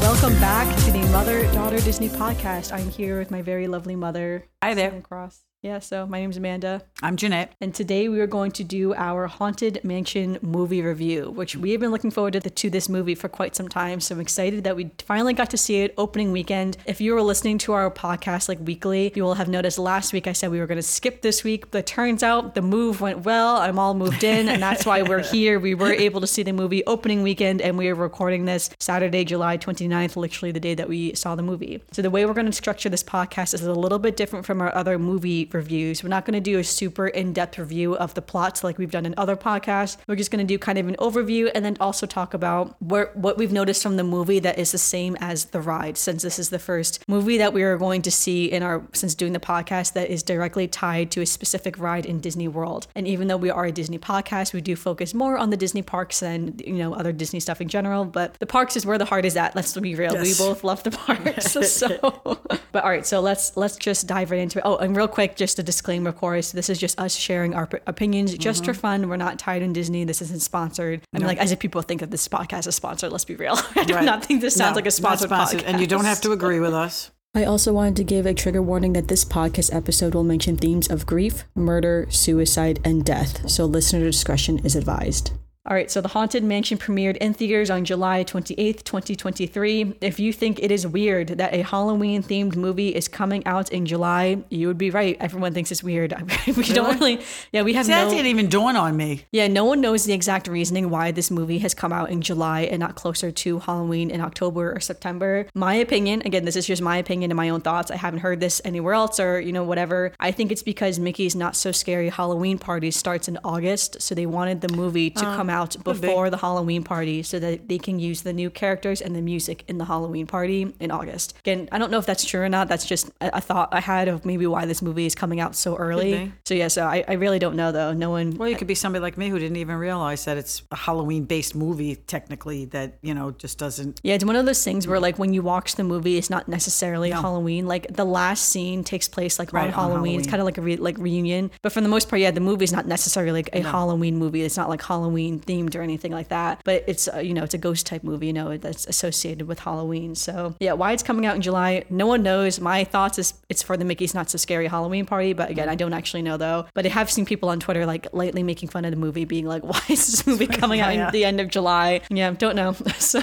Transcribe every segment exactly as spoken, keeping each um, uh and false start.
Welcome back to the Mother Daughter Disney Podcast. I'm here with my very lovely mother. Hi there. Cross. Yeah, so my name's Amanda. I'm Janette. And today we are going to do our Haunted Mansion movie review, which we have been looking forward to, the, to this movie for quite some time. So I'm excited that we finally got to see it opening weekend. If you were listening to our podcast like weekly, you will have noticed last week I said we were going to skip this week, but it turns out the move went well. I'm all moved in, and that's why we're here. We were able to see the movie opening weekend, and we are recording this Saturday, July twenty-ninth, literally the day that we saw the movie. So the way we're going to structure this podcast is a little bit different from our other movie reviews. We're not going to do a super in-depth review of the plots like we've done in other podcasts. We're just going to do kind of an overview and then also talk about where, what we've noticed from the movie that is the same as the ride, since this is the first movie that we are going to see in our, since doing the podcast, that is directly tied to a specific ride in Disney World. And even though we are a Disney podcast, we do focus more on the Disney parks and, you know, other Disney stuff in general, but the parks is where the heart is at. Let's be real. Yes. We both love the parks. So, but all right, so let's, let's just dive right into it. Oh, and real quick, just a disclaimer, of course, this is just us sharing our opinions just mm-hmm. for fun. We're not tied in Disney. This isn't sponsored. I mean, no. Like, as if people think that this podcast is sponsored, let's be real. I do right. not think this sounds no, like a sponsored, sponsored podcast. And you don't have to agree with us. I also wanted to give a trigger warning that this podcast episode will mention themes of grief, murder, suicide, and death. So listener discretion is advised. All right, so The Haunted Mansion premiered in theaters on July twenty-eighth, twenty twenty-three. If you think it is weird that a Halloween-themed movie is coming out in July, you would be right. Everyone thinks it's weird. we really? don't really... Yeah, we have See, no... That didn't even dawn on me. Yeah, no one knows the exact reasoning why this movie has come out in July and not closer to Halloween in October or September. My opinion, again, this is just my opinion and my own thoughts. I haven't heard this anywhere else or, you know, whatever. I think it's because Mickey's Not So Scary Halloween Party starts in August, so they wanted the movie to um. come out out before the Halloween party so that they can use the new characters and the music in the Halloween party in August. Again, I don't know if that's true or not. That's just a thought I had of maybe why this movie is coming out so early. So yeah, so I, I really don't know though. No one. Well, you could be somebody like me who didn't even realize that it's a Halloween-based movie technically that, you know, just doesn't. Yeah, it's one of those things where like when you watch the movie, it's not necessarily no. Halloween. Like the last scene takes place like right, on, on Halloween. Halloween. It's kind of like a re- like reunion. But for the most part, yeah, the movie is not necessarily like a no. Halloween movie. It's not like Halloween themed or anything like that, but it's uh, you know, it's a ghost type movie, you know, that's associated with Halloween. So yeah, why it's coming out in July, no one knows. My thoughts is it's for the Mickey's Not So Scary Halloween Party, but again, I don't actually know though. But I have seen people on Twitter like lately making fun of the movie, being like, why is this movie coming out yeah, yeah. in the end of July? Yeah, don't know. So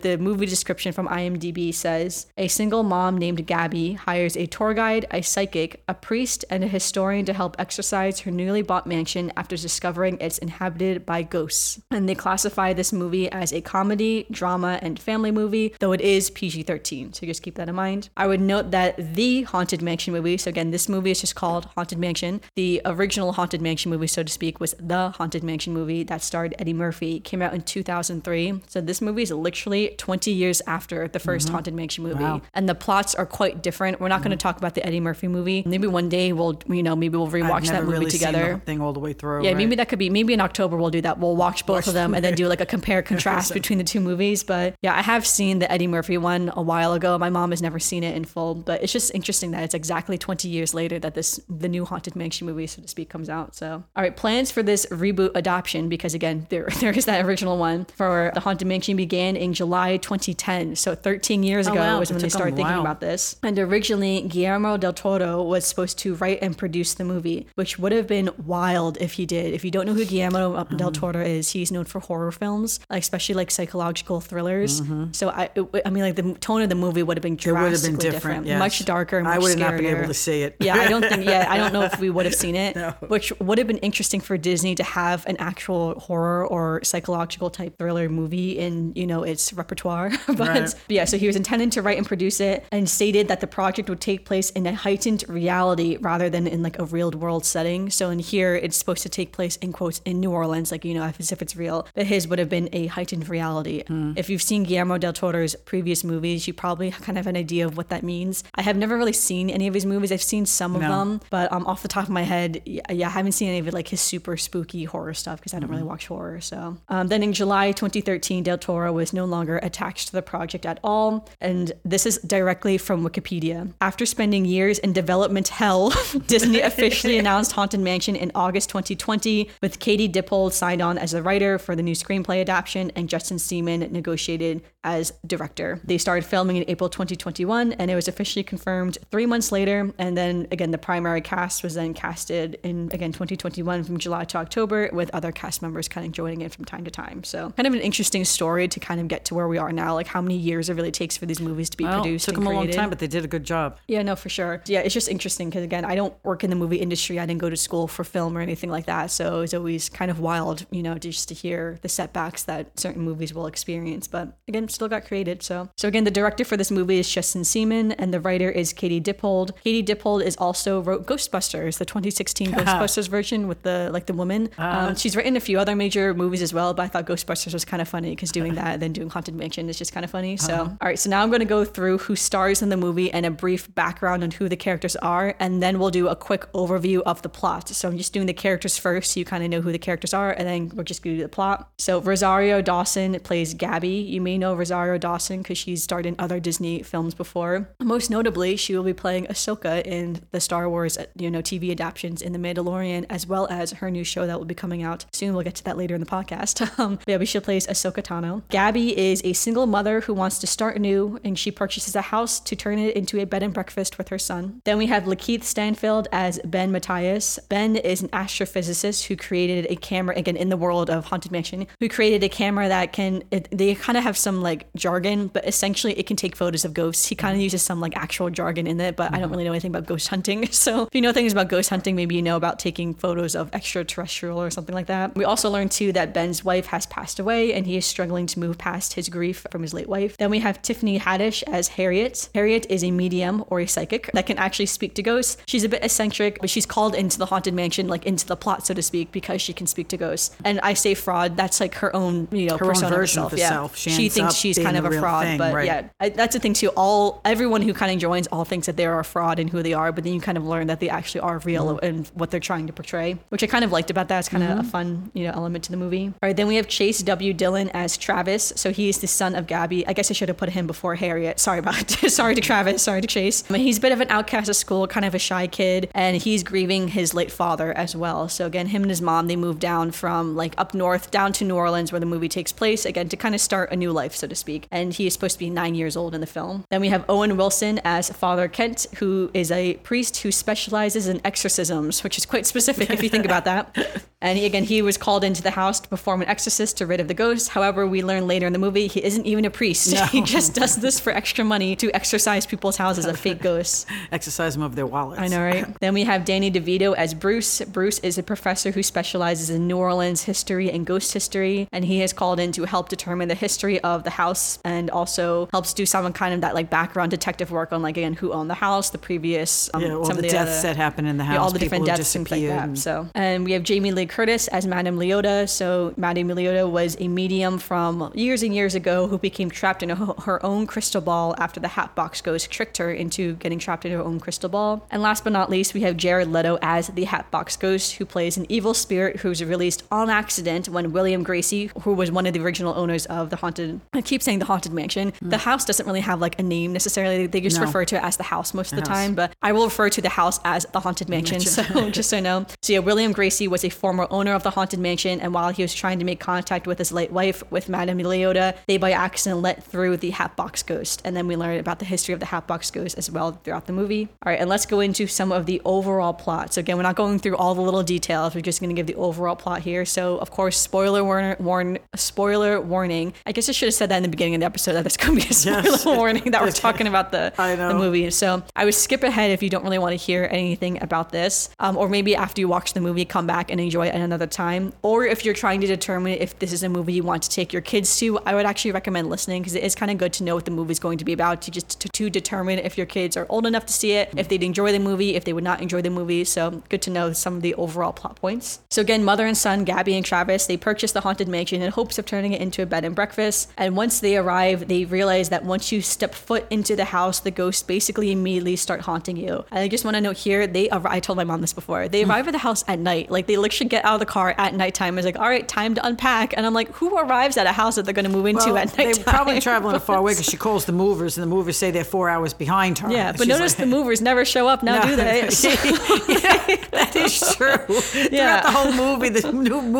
the movie description from I M D B says, a single mom named Gabby hires a tour guide, a psychic, a priest, and a historian to help exorcise her newly bought mansion after discovering it's inhabited by ghosts. Ghosts. And they classify this movie as a comedy, drama, and family movie, though it is P G thirteen. So just keep that in mind. I would note that the Haunted Mansion movie, so again, this movie is just called Haunted Mansion. The original Haunted Mansion movie, so to speak, was the Haunted Mansion movie that starred Eddie Murphy. It came out in two thousand three. So this movie is literally twenty years after the first mm-hmm. Haunted Mansion movie. Wow. And the plots are quite different. We're not mm-hmm. going to talk about the Eddie Murphy movie. Maybe one day we'll, you know, maybe we'll rewatch that movie really together. I've never really seen the thing all the way through. Yeah, right? Maybe that could be, maybe in October we'll do that. We'll We'll watch both of them and then do like a compare contrast between the two movies. But yeah, I have seen the Eddie Murphy one a while ago. My mom has never seen it in full, but it's just interesting that it's exactly twenty years later that this the new Haunted Mansion movie, so to speak, comes out. So all right, plans for this reboot adoption, because again, there there is that original one for the Haunted Mansion, began in July twenty ten. So thirteen years ago oh, wow. was when they started thinking while. about this. And originally Guillermo del Toro was supposed to write and produce the movie, which would have been wild if he did. If you don't know who Guillermo del Toro is, he's known for horror films, like especially like psychological thrillers. Mm-hmm. So I, it, I mean, like the tone of the movie would have been drastically it would have been different, different yes. much darker. And much I would have scarier. not been able to see it. Yeah, I don't think. Yeah, I don't know if we would have seen it, no. which would have been interesting for Disney to have an actual horror or psychological type thriller movie in, you know, its repertoire. but, right. but yeah, so he was intending to write and produce it, and stated that the project would take place in a heightened reality rather than in like a real world setting. So in here, it's supposed to take place in quotes in New Orleans, like you know. as if it's real, but his would have been a heightened reality. Mm. If you've seen Guillermo del Toro's previous movies, you probably kind of have an idea of what that means. I have never really seen any of his movies. I've seen some of no. them, but um, off the top of my head, yeah, I haven't seen any of it, like his super spooky horror stuff, because I don't mm. really watch horror. So um, then in July twenty thirteen, del Toro was no longer attached to the project at all. And this is directly from Wikipedia. After spending years in development hell, Disney officially announced Haunted Mansion in August twenty twenty, with Katie Dippold signed on on as the writer for the new screenplay adaptation, and Justin Simien negotiated as director. They started filming in April twenty twenty-one, and it was officially confirmed three months later. And then again, the primary cast was then casted in, again, twenty twenty-one from July to October, with other cast members kind of joining in from time to time. So kind of an interesting story to kind of get to where we are now, like how many years it really takes for these movies to be well, produced. It took and them created. a long time, but they did a good job. Yeah, no, for sure. Yeah, it's just interesting because, again, I don't work in the movie industry. I didn't go to school for film or anything like that. So it's always kind of wild, you know, just to hear the setbacks that certain movies will experience. But again, still got created. So, so again, the director for this movie is Justin Simien, and the writer is Katie Dippold. Katie Dippold is also wrote Ghostbusters, the twenty sixteen Ghostbusters version with the like the woman. Uh, um, she's written a few other major movies as well, but I thought Ghostbusters was kind of funny because doing that and then doing Haunted Mansion is just kind of funny. So, uh-huh. All right. So now I'm going to go through who stars in the movie and a brief background on who the characters are, and then we'll do a quick overview of the plot. So I'm just doing the characters first, so you kind of know who the characters are, and then we'll just go to the plot. So Rosario Dawson plays Gabby. You may know Rosario Dawson because she's starred in other Disney films before. Most notably, she will be playing Ahsoka in the Star Wars, you know, T V adaptations in The Mandalorian, as well as her new show that will be coming out soon. We'll get to that later in the podcast. Um, yeah, but she plays Ahsoka Tano. Gabby is a single mother who wants to start new, and she purchases a house to turn it into a bed and breakfast with her son. Then we have Lakeith Stanfield as Ben Mattias. Ben is an astrophysicist who created a camera, again, in the world of Haunted Mansion, who created a camera that can, it, they kind of have some like jargon, but essentially it can take photos of ghosts. He kind of uses some like actual jargon in it, but I don't really know anything about ghost hunting. So if you know things about ghost hunting, maybe you know about taking photos of extraterrestrial or something like that. We also learned too that Ben's wife has passed away and he is struggling to move past his grief from his late wife. Then we have Tiffany Haddish as Harriet. Harriet is a medium or a psychic that can actually speak to ghosts. She's a bit eccentric, but she's called into the Haunted Mansion, like into the plot, so to speak, because she can speak to ghosts. And I say fraud, that's like her own, you know, her persona own version of herself. Yeah. She, she thinks she's kind of a fraud, thing, but right. yeah, I, that's the thing too. All everyone who kind of joins all thinks that they are a fraud and who they are, but then you kind of learn that they actually are real mm. and what they're trying to portray, which I kind of liked about that. It's kind mm-hmm. of a fun, you know, element to the movie. All right, then we have Chase W. Dillon as Travis. So he is the son of Gabby. I guess I should have put him before Harriet. Sorry about it. Sorry to Travis. Sorry to Chase. I mean, he's a bit of an outcast of school, kind of a shy kid, and he's grieving his late father as well. So again, him and his mom, they moved down from like up north down to New Orleans where the movie takes place, again, to kind of start a new life, so to speak. And he is supposed to be nine years old in the film. Then we have Owen Wilson as Father Kent, who is a priest who specializes in exorcisms, which is quite specific if you think about that. And he, again, he was called into the house to perform an exorcist to rid of the ghosts. However, we learn later in the movie, he isn't even a priest. No. He just does this for extra money to exorcise people's houses of fake ghosts. Exorcise them of their wallets. I know, right? Then we have Danny DeVito as Bruce. Bruce is a professor who specializes in New Orleans history and ghost history. And he is called in to help determine the history of the house and also helps do some kind of that like background detective work on like, again, who owned the house, the previous, um, yeah, all some the, the deaths other, that happened in the house. Yeah, all the different deaths and things like that. So, and we have Jamie Lee Curtis as Madame Leota. So Madame Leota was a medium from years and years ago who became trapped in a, her own crystal ball after the Hatbox Ghost tricked her into getting trapped in her own crystal ball. And last but not least, we have Jared Leto as the Hatbox Ghost, who plays an evil spirit who was released on accident when William Gracie, who was one of the original owners of the Haunted, I keep saying the Haunted Mansion. Mm. The house doesn't really have like a name necessarily. They just no. refer to it as the house most the of the house. time, but I will refer to the house as the Haunted Mansion. So just so you know. So yeah, William Gracie was a former owner of the Haunted Mansion, and while he was trying to make contact with his late wife, with Madame Leota, they by accident let through the Hatbox Ghost. And then we learn about the history of the Hatbox Ghost as well throughout the movie. All right, and let's go into some of the overall plot. So again, we're not going through all the little details. We're just going to give the overall plot here. So of course, spoiler warner, warn, spoiler warning. I guess I should have said that in the beginning of the episode, that there's going to be a spoiler yes. warning that we're talking about the, the movie. So I would skip ahead if you don't really want to hear anything about this. Um, or maybe after you watch the movie, come back and enjoy it at another time. Or if you're trying to determine if this is a movie you want to take your kids to, I would actually recommend listening because it is kind of good to know what the movie is going to be about to just to, to determine if your kids are old enough to see it, if they'd enjoy the movie, if they would not enjoy the movie. So good to know some of the overall plot points. So again, mother and son, Gabby and Travis, they purchase the Haunted Mansion in hopes of turning it into a bed and breakfast. And once they arrive, they realize that once you step foot into the house, the ghosts basically immediately start haunting you. And I just want to note here, they arrive, I told my mom this before, they arrive at the house at night. Like they literally get out of the car at nighttime. It's like, all right, time to unpack. And I'm like, who arrives at a house that they're going to move into well, at nighttime? They're probably traveling but, far away because she calls the movers and the movers say they're four hours behind her. Yeah, but She's notice like, the movers never show up now, no, do they? So, yeah, that is true. Yeah. Throughout the whole movie, the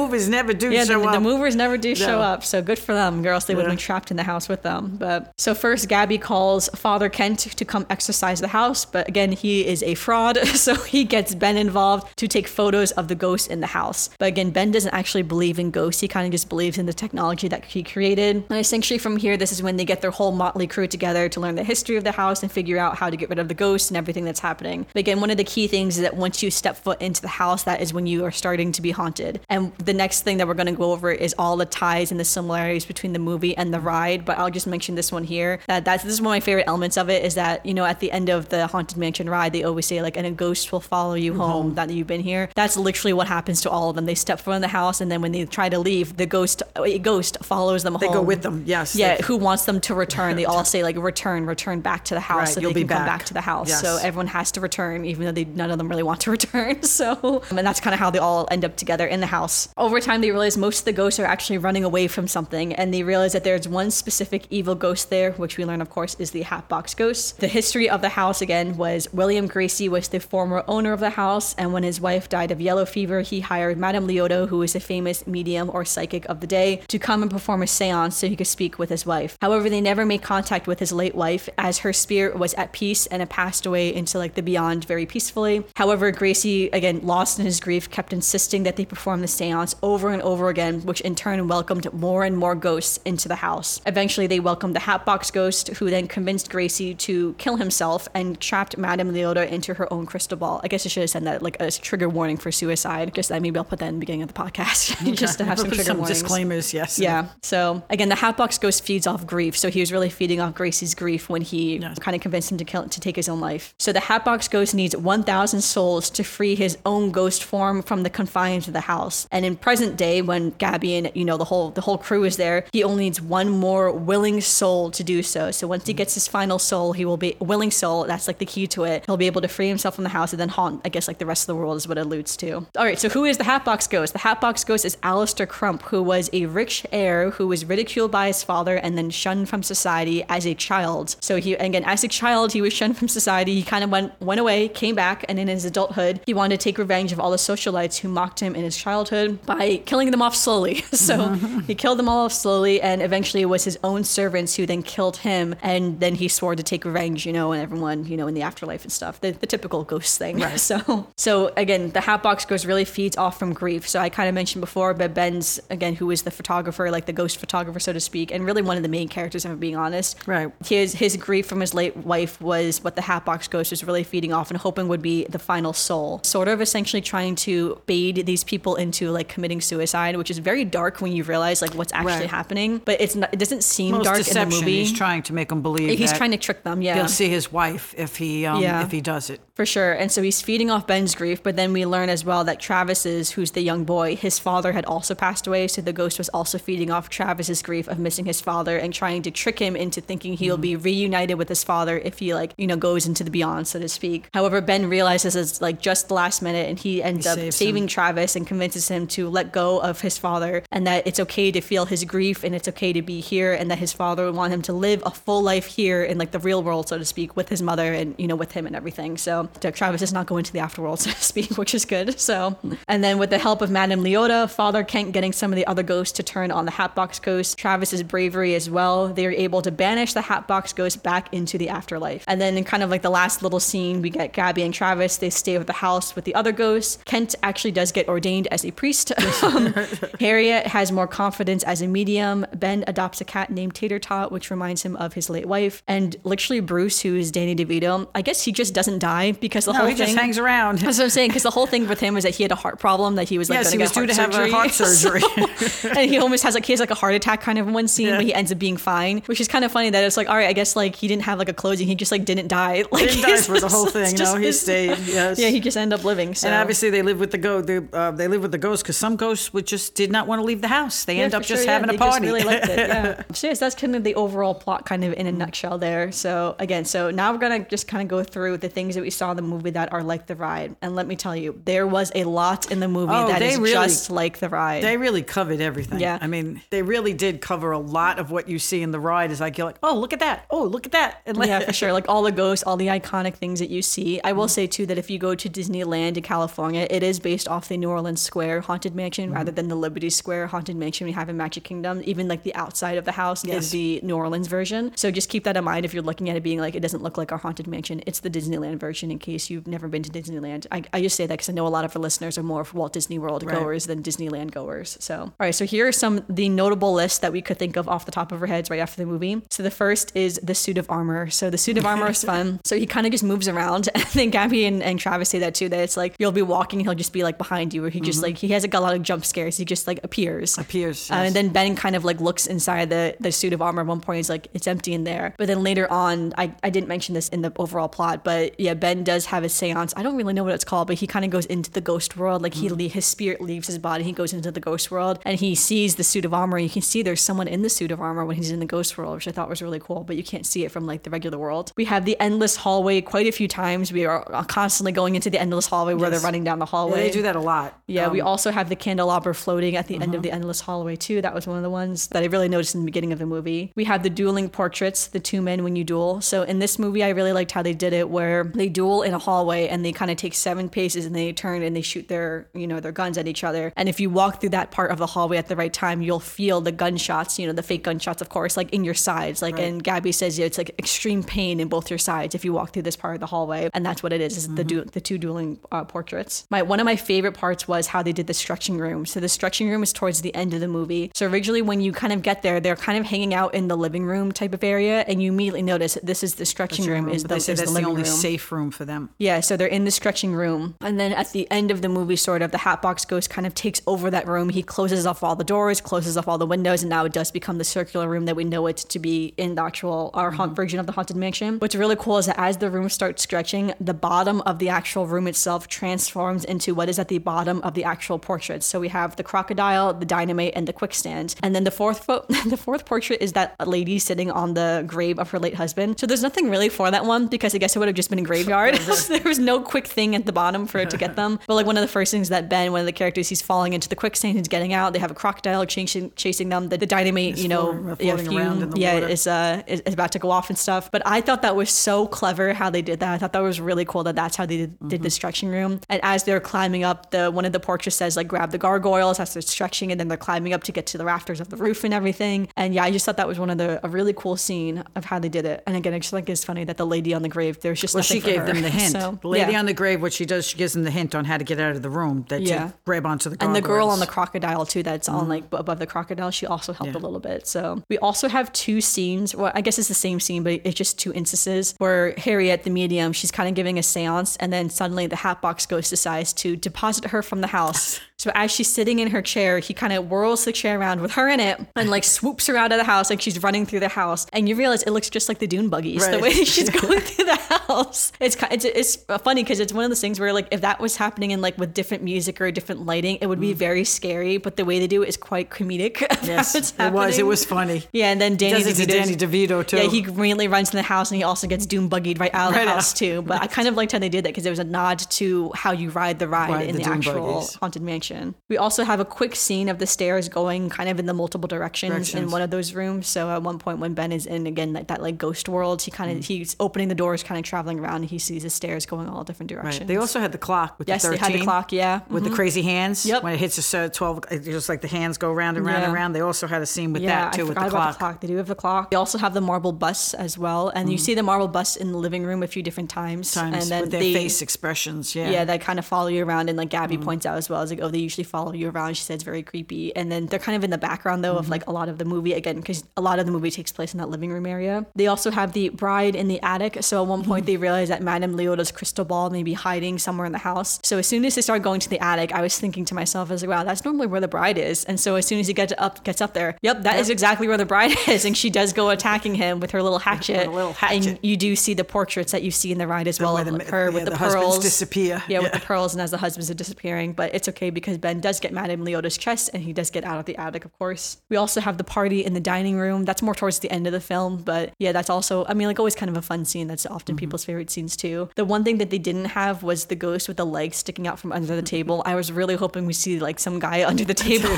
movers never do yeah, show the, up. The movers never do no. show up, so good for them, girls. They yeah. would have been trapped in the house with them. But so first, Gabby calls Father Kent to come exorcise the house, but again, he is a fraud, so he gets Ben involved to take photos of the ghosts in the house. But again, Ben doesn't actually believe in ghosts. He kind of just believes in the technology that he created. And essentially from here, this is when they get their whole motley crew together to learn the history of the house and figure out how to get rid of the ghosts and everything that's happening. But again, one of the key things is that once you step foot into the house, that is when you are starting to be haunted. And the next thing that we're going to go over is all the ties and the similarities between the movie and the ride. But I'll just mention this one here. That that's, this is one of my favorite elements of it, is that, you know, at the end of the Haunted Mansion ride, they always say, like, and a ghost will follow you mm-hmm. home, that you've been here. That's literally what happens to all of them. They step foot in the house, and then when they try to leave, the ghost a ghost follows them they home. They go with them, yes. Yeah, who wants them to return? They all say, like, return, return back to the house, right, so you'll they can be back. come back to the house. Yes. So everyone has to return, even though they, none of them really want to return. So, and that's kind of how they all end up together in the house. Over time, they realize most of the ghosts are actually running away from something, and they realize that there's one specific evil ghost there, which we learn, of course, is the Hatbox Ghost. The history of the house, again, was William Gracie was the former owner of the house, and when his wife died of yellow fever, he hired Madame Leota, who is a famous medium or psychic of the day, to come and perform a seance so he could speak with his wife. However, they never made contact with his late wife, as her spirit was at peace and it passed away into, like, the beyond very peacefully. However, Gracie, again, lost in his grief, kept insisting that they perform the seance over and over again, which in turn welcomed more and more ghosts into the house. Eventually, they welcomed the Hatbox Ghost, who then convinced Gracie to kill himself and trapped Madame Leota into her own crystal ball. I guess I should have said that, like, a trigger warning for suicide. Guess that maybe I'll put that in the beginning of the podcast, just to have some trigger some warnings. Disclaimers, yes. Yeah. So again, the Hatbox Ghost feeds off grief, so he was really feeding off Gracie's grief when he yes. kind of convinced him to kill, to take his own life. So the Hatbox Ghost needs one thousand souls to free his own ghost form from the confines of the house. And in present day, when Gabby and, you know, the whole the whole crew is there, he only needs one more willing soul to do so. So once he gets his final soul, he will be willing soul. That's like the key to it. He'll be able to free himself from the house and then haunt, I guess, like the rest of the world is what it alludes to. All right, so who is the Hatbox Ghost? The Hatbox Ghost is Alistair Crump, who was a rich heir who was ridiculed by his father and then shunned from society as a child. So he, again, as a child, he was shunned from society. He kind of went went away, came back, and in his adulthood, he wanted to take revenge of all the socialites who mocked him in his childhood by killing them off slowly. So he killed them all off slowly, and eventually it was his own servants who then killed him, and then he swore to take revenge, you know, and everyone, you know, in the afterlife and stuff. The, the typical ghost thing. Right. So, so again, the Hatbox Ghost really feeds off from grief. So I kind of mentioned before, but Ben's, again, who is the photographer, like the ghost photographer, so to speak, and really one of the main characters, if I'm being honest. Right. His, his grief from his late wife was what the Hatbox Ghost was really feeding off and hoping would be the final soul. Sort of essentially trying to bait these people into, like, committing suicide, which is very dark when you realize, like, what's actually right. happening. But it's not, it doesn't seem Most dark deception. in the movie. He's trying to make them believe He's that trying to trick them, yeah. He'll see his wife if he, um, yeah. if he does it. For sure. And so he's feeding off Ben's grief, but then we learn as well that Travis's, who's the young boy, his father had also passed away, so the ghost was also feeding off Travis's grief of missing his father and trying to trick him into thinking he'll mm. be reunited with his father if he, like, you know, goes into the beyond, so to speak. However, Ben realizes it's, like, just the last minute, and he ends he up saving him. Travis and convinces him to let go of his father, and that it's okay to feel his grief and it's okay to be here, and that his father would want him to live a full life here in, like, the real world, so to speak, with his mother and, you know, with him and everything. So Travis is not going to the afterworld, so to speak, which is good. So, and then with the help of Madame Leota, Father Kent getting some of the other ghosts to turn on the Hatbox Ghost, Travis's bravery as well, they are able to banish the Hatbox Ghost back into the afterlife. And then in kind of like the last little scene, we get Gabby and Travis, they stay with the house with the other ghosts. Kent actually does get ordained as a priest. um, Harriet has more confidence as a medium. Ben adopts a cat named Tater Tot, which reminds him of his late wife. And literally Bruce, who is Danny DeVito, I guess he just doesn't die because the no, whole he thing... he just hangs around. That's what I'm saying, because the whole thing with him is that he had a heart problem, that he was like yes, going to get a heart surgery. So, and he almost has like, he has like a heart attack kind of in one scene, yeah. but he ends up being fine, which is kind of funny that it's like, all right, I guess like he didn't have like a closing, he just like didn't die. Like, didn't die for the whole thing, just, no, he stayed, yes. Yeah, he just ended up living. So. And obviously they live with the ghost, they, uh, they live with the ghost because some ghosts would just did not want to leave the house. They yeah, end up sure, just yeah. having they a party. They just really liked it, yeah. So yes, that's kind of the overall plot kind of in a nutshell there. So again, so now we're going to just kind of go through the things that we saw in the movie that are like the ride. And let me tell you, there was a lot in the movie oh, that is really, just like the ride. They really covered everything. Yeah. I mean, they really did cover a lot of what you see in the ride. Is like, you're like, oh, look at that. Oh, look at that. And like, yeah, for sure. Like all the ghosts, all the iconic things that you see. I will mm-hmm. say too, that if you go to Disneyland in California, it is based off the New Orleans Square Haunted Mansion, mm-hmm. rather than the Liberty Square Haunted Mansion we have in Magic Kingdom. Even like the outside of the house yes. is the New Orleans version. So just keep that in mind if you're looking at it being like, it doesn't look like our Haunted Mansion. It's the Disneyland version in case you've never been to Disneyland. I, I just say that because I know a lot of our listeners are more of Walt Disney World right. goers than Disneyland goers. So, all right. So here are some the notable lists that we could think of off the top of our heads right after the movie. So the first is the suit of armor. So the suit of armor is fun. So he kind of just moves around. I think Gabby and, and Travis say that too, that it's like, you'll be walking and he'll just be like behind you, or he mm-hmm. just like, he hasn't got a lot of jump scares. He just like appears. Appears. Yes. Uh, and then Ben kind of like looks inside the, the suit of armor at one point. He's like, it's empty in there. But then later on, I, I didn't mention this in the overall plot, but yeah, Ben does have a seance. I don't really know what it's called, but he kind of goes into the ghost world. Like he, mm-hmm. his spirit leaves his body. He goes into the ghost world and he sees the suit of armor. You can see there's someone in the suit of armor when he's in the ghost world, which I thought was really cool, but you can't see it from like the regular world. We have the endless hallway quite a few times. We are constantly going into the endless hallway where yes. they're running down the hallway. Yeah, they do that a lot. Yeah. Um, we also have the candelabra floating at the mm-hmm. end of the endless hallway too. That was one of the ones that I really noticed in the beginning of the movie. We have the dueling portraits, the two men when you duel. So in this movie, I really liked how they did it where they duel in a hallway and they kind of take seven paces and they turn and they shoot their, you know, their guns at each other. And if you walk through that part of the hallway at the right time, you'll feel the gunshots, you know, the fake gunshots, of course, like in your sides. Like, right. and Gabby says, yeah, it's like extreme pain in both your sides if you walk through this part of the hallway. And that's what it is, is mm-hmm. the, du- the two dueling uh, portraits. My, one of my favorite parts was how they did the stretching room. So the stretching room is towards the end of the movie. So originally when you kind of get there, they're kind of hanging out in the living room type of area. And you immediately notice that this is the stretching that's room. room is the, they say is that's the, the only room. Safe room for them. Yeah. So they're in the stretching room. And then at the end of the movie, sort of the Hatbox Ghost kind of takes over that room. He closes off all the doors, closes off all the windows. And now it does become the circular room that we know it to be in the actual, our mm-hmm. haunt version of the Haunted Mansion. What's really cool is that as the room starts stretching, the bottom of the actual room itself transforms into what is at the bottom of the actual portrait. So we have the crocodile, the dynamite, and the quicksand. And then the fourth fo- the fourth portrait is that lady sitting on the grave of her late husband. So there's nothing really for that one because I guess it would have just been a graveyard. There was no quick thing at the bottom for it to get them. But like one of the first things that Ben, one of the characters, he's falling into the quicksand, he's getting out. They have a crocodile chasing chasing them. The, the dynamite, it's you know, floating, yeah, fume, around in the yeah, water. Is uh is, is about to go off and stuff. But I thought that was so clever how they did that. I thought that was really cool that that's how they did, mm-hmm. did the stretching room. And as they're climbing up, the one of the portraits says like grab the gargoyles as they're stretching, and then they're climbing up to get to the rafters of the roof and everything. And yeah, I just thought that was one of the a really cool scene of how they did it. And again, I just think it's funny that the lady on the grave, there's just well, nothing for her. Well, she gave them the hint. So, the lady yeah. on the grave, what she does, she gives them the hint on how to get out of the room. That yeah. to grab onto the gargoyles. And the girl on the crocodile too, that's mm-hmm. on like above the crocodile, she also helped yeah. a little bit. So we also have two scenes. Well, I guess it's the same scene, but it's just two instances where Harriet, the medium, she's kind of giving a seance, and then suddenly the Hatbox Ghost decides to deposit her from the house. So as she's sitting in her chair, he kind of whirls the chair around with her in it and like swoops her out of the house, like she's running through the house. And you realize it looks just like the Dune buggies, right. the way she's going through the house. It's it's, it's funny because it's one of those things where like if that was happening in like with different music or different lighting, it would be mm. very scary. But the way they do it is quite comedic. Yes, it happening. was. It was funny. Yeah, and then Danny DeVito. Danny DeVito too. Yeah, he immediately runs in the house and he also gets Dune buggied right out of right the house out. too. But I kind of liked how they did that because it was a nod to how you ride the ride, ride in the, the actual buggies. Haunted Mansion. We also have a quick scene of the stairs going kind of in the multiple directions, directions. in one of those rooms. So at one point when Ben is in, again, like that like ghost world, he kind of, mm. he's opening the doors, kind of traveling around, and he sees the stairs going all different directions. Right. They also had the clock with yes, the thirteen. Yes, they had the clock, yeah. With mm-hmm. the crazy hands. Yep. When it hits a twelve, just like the hands go round and round yeah. and round. They also had a scene with yeah, that too, I with the clock. About the clock. They do have the clock. They also have the marble bust as well. And mm. you see the marble bust in the living room a few different times. Times, and then with their they, face expressions, yeah. Yeah, they kind of follow you around, and like Gabby mm. points out as well, it's like, oh, they usually follow you around. She said it's very creepy. And then they're kind of in the background though mm-hmm. of like a lot of the movie again, because a lot of the movie takes place in that living room area. They also have the bride in the attic. So at one point mm-hmm. they realize that Madame Leota's crystal ball may be hiding somewhere in the house. So as soon as they start going to the attic, I was thinking to myself, I was like, wow, that's normally where the bride is. And so as soon as he gets up, gets up there, yep, that yep. is exactly where the bride is. And she does go attacking him with her little hatchet. little hatchet. And you do see the portraits that you see in the ride as the well. Of the, her yeah, with the, the pearls disappear. Yeah, yeah, with the pearls, and as the husbands are disappearing, but it's okay because Ben does get Madame Leota's chest and he does get out of the attic, of course. We also have the party in the dining room. That's more towards the end of the film, but yeah, that's also, I mean, like always kind of a fun scene. That's often mm-hmm. people's favorite scenes too. The one thing that they didn't have was the ghost with the legs sticking out from under the table. I was really hoping we see like some guy under the table,